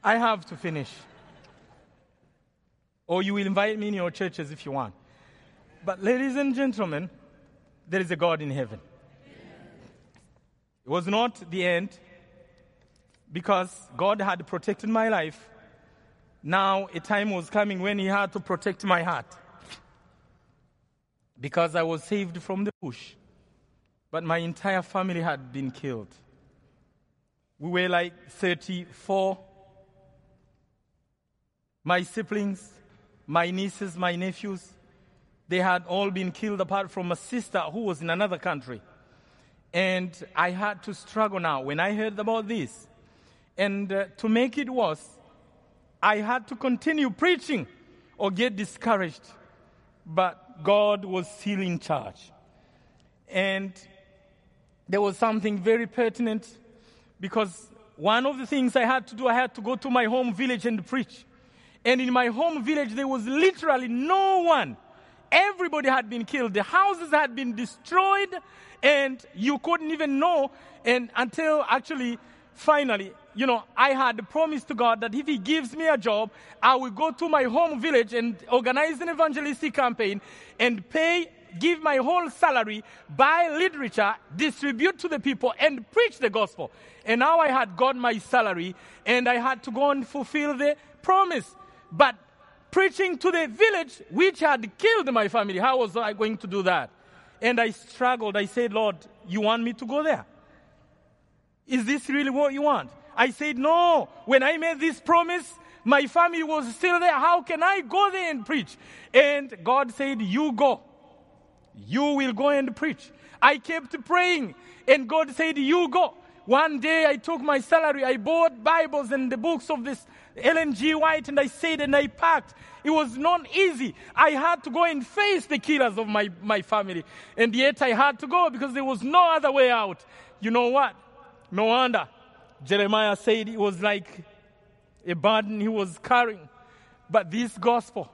I have to finish. Or you will invite me in your churches if you want. But ladies and gentlemen, there is a God in heaven. It was not the end because God had protected my life. Now a time was coming when he had to protect my heart because I was saved from the bush. But my entire family had been killed. We were like thirty-four. My siblings, my nieces, my nephews, they had all been killed apart from a sister who was in another country. And I had to struggle now when I heard about this. And uh, to make it worse, I had to continue preaching or get discouraged. But God was still in charge. And there was something very pertinent, because one of the things I had to do, I had to go to my home village and preach. And in my home village, there was literally no one. Everybody had been killed. The houses had been destroyed, and you couldn't even know. And until actually, finally, you know, I had promised to God that if He gives me a job, I will go to my home village and organize an evangelistic campaign and pay, give my whole salary, buy literature, distribute to the people, and preach the gospel. And now I had got my salary, and I had to go and fulfill the promise. But preaching to the village, which had killed my family, how was I going to do that? And I struggled. I said, Lord, you want me to go there? Is this really what you want? I said, no. When I made this promise, my family was still there. How can I go there and preach? And God said, you go. You will go and preach. I kept praying, and God said, you go. One day I took my salary, I bought Bibles and the books of this Ellen G. White, and I said, and I packed. It was not easy. I had to go and face the killers of my, my family. And yet I had to go because there was no other way out. You know what? No wonder Jeremiah said it was like a burden he was carrying. But this gospel,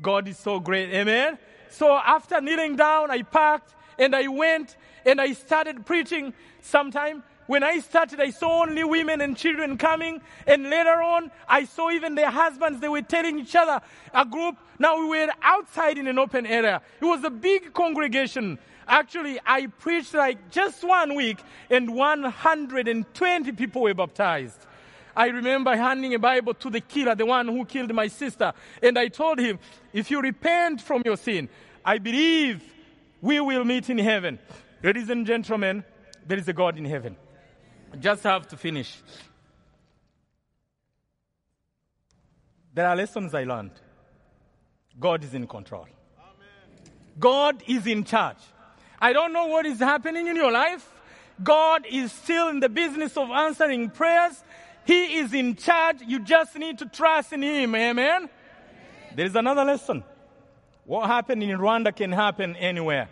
God is so great. Amen? So after kneeling down, I packed, and I went, and I started preaching sometime. When I started, I saw only women and children coming. And later on, I saw even their husbands. They were telling each other, a group. Now we were outside in an open area. It was a big congregation. Actually, I preached like just one week, and one hundred twenty people were baptized. I remember handing a Bible to the killer, the one who killed my sister. And I told him, if you repent from your sin, I believe we will meet in heaven. Ladies and gentlemen, there is a God in heaven. Just have to finish. There are lessons I learned. God is in control. Amen. God is in charge. I don't know what is happening in your life. God is still in the business of answering prayers. He is in charge. You just need to trust in Him. Amen? Amen. There is another lesson. What happened in Rwanda can happen anywhere.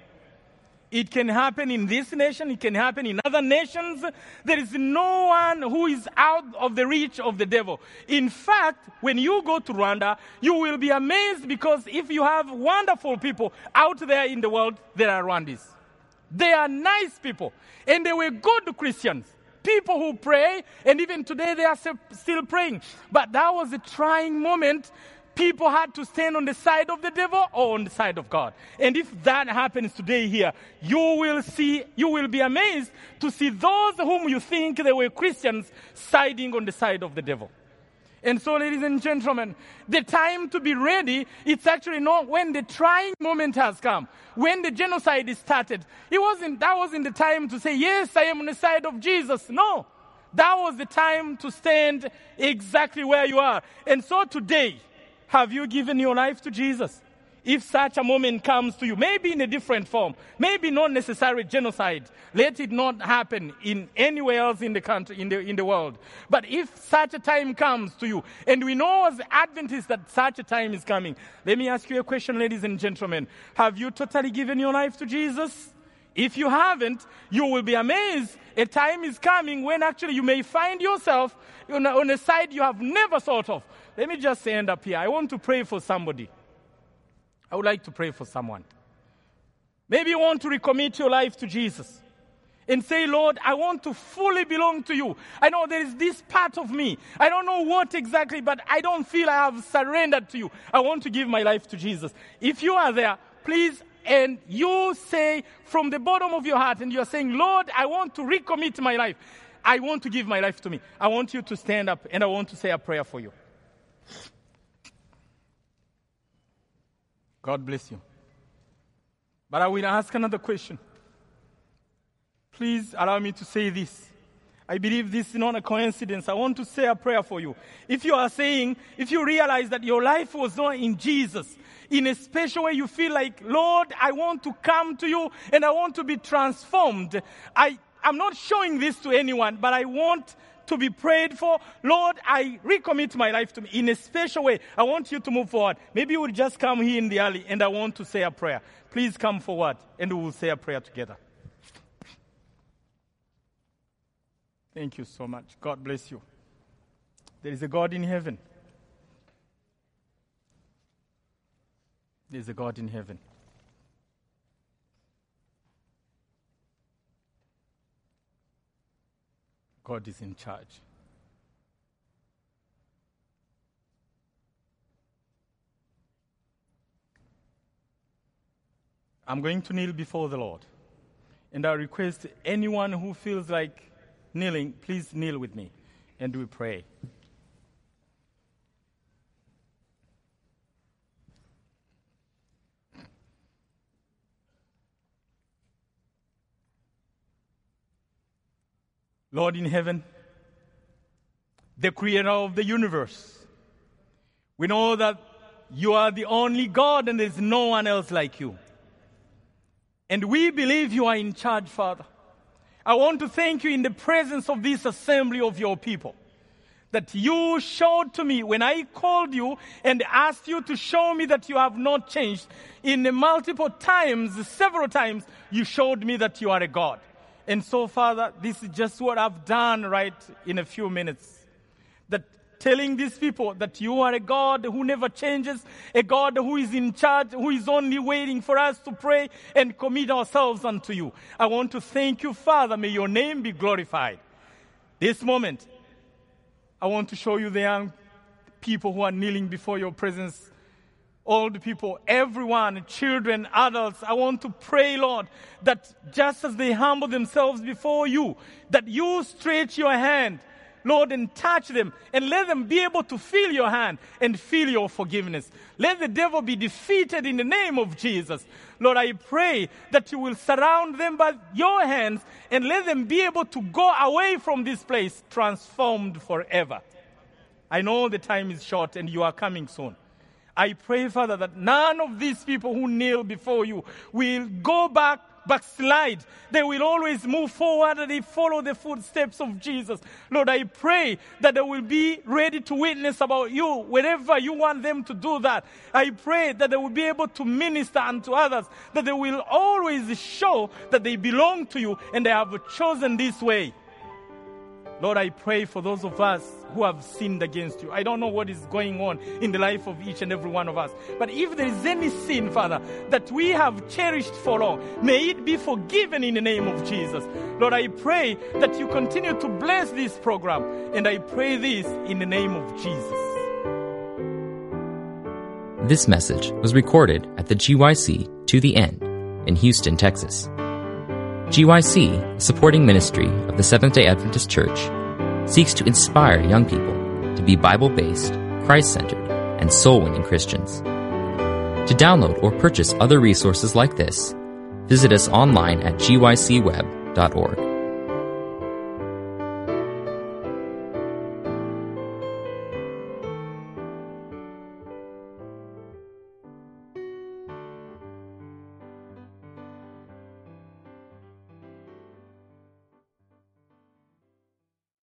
It can happen in this nation. It can happen in other nations. There is no one who is out of the reach of the devil. In fact, when you go to Rwanda, you will be amazed, because if you have wonderful people out there in the world, there are Rwandis. They are nice people. And they were good Christians. People who pray. And even today, they are still praying. But that was a trying moment. People had to stand on the side of the devil or on the side of God. And if that happens today here, you will see, you will be amazed to see those whom you think they were Christians siding on the side of the devil. And so, ladies and gentlemen, the time to be ready, it's actually not when the trying moment has come. When the genocide is started, it wasn't, that wasn't the time to say, yes, I am on the side of Jesus. No, that was the time to stand exactly where you are. And so today, have you given your life to Jesus? If such a moment comes to you, maybe in a different form, maybe not necessarily genocide, let it not happen in anywhere else in the country, in the, in the world. But if such a time comes to you, and we know as Adventists that such a time is coming, let me ask you a question, ladies and gentlemen. Have you totally given your life to Jesus? If you haven't, you will be amazed. A time is coming when actually you may find yourself on a, on a side you have never thought of. Let me just end up here. I want to pray for somebody. I would like to pray for someone. Maybe you want to recommit your life to Jesus and say, Lord, I want to fully belong to you. I know there is this part of me. I don't know what exactly, but I don't feel I have surrendered to you. I want to give my life to Jesus. If you are there, please, and you say from the bottom of your heart, and you're saying, Lord, I want to recommit my life. I want to give my life to me. I want you to stand up, and I want to say a prayer for you. God bless you. But I will ask another question. Please allow me to say this. I believe this is not a coincidence. I want to say a prayer for you. If you are saying, if you realize that your life was not in Jesus, in a special way you feel like, Lord, I want to come to you and I want to be transformed. I, I'm not showing this to anyone, but I want to be prayed for. Lord, I recommit my life to me in a special way. I want you to move forward. Maybe you will just come here in the alley and I want to say a prayer. Please come forward and we will say a prayer together. Thank you so much. God bless you. There is a God in heaven. There is a God in heaven. God is in charge. I'm going to kneel before the Lord. And I request anyone who feels like kneeling, please kneel with me, and we pray. Lord in heaven, the creator of the universe, we know that you are the only God and there is no one else like you. And we believe you are in charge, Father. I want to thank you in the presence of this assembly of your people that you showed to me when I called you and asked you to show me that you have not changed. In multiple times, several times, you showed me that you are a God. And so, Father, this is just what I've done right in a few minutes. That telling these people that you are a God who never changes, a God who is in charge, who is only waiting for us to pray and commit ourselves unto you. I want to thank you, Father. May your name be glorified. This moment, I want to show you the young people who are kneeling before your presence. Old people, everyone, children, adults, I want to pray, Lord, that just as they humble themselves before you, that you stretch your hand, Lord, and touch them and let them be able to feel your hand and feel your forgiveness. Let the devil be defeated in the name of Jesus. Lord, I pray that you will surround them by your hands and let them be able to go away from this place transformed forever. I know the time is short and you are coming soon. I pray, Father, that none of these people who kneel before you will go back backslide. They will always move forward and they follow the footsteps of Jesus. Lord, I pray that they will be ready to witness about you wherever you want them to do that. I pray that they will be able to minister unto others, that they will always show that they belong to you and they have chosen this way. Lord, I pray for those of us who have sinned against you. I don't know what is going on in the life of each and every one of us. But if there is any sin, Father, that we have cherished for long, may it be forgiven in the name of Jesus. Lord, I pray that you continue to bless this program. And I pray this in the name of Jesus. This message was recorded at the G Y C To The End in Houston, Texas. G Y C, a supporting ministry of the Seventh-day Adventist Church, seeks to inspire young people to be Bible-based, Christ-centered, and soul-winning Christians. To download or purchase other resources like this, visit us online at G Y C web dot org.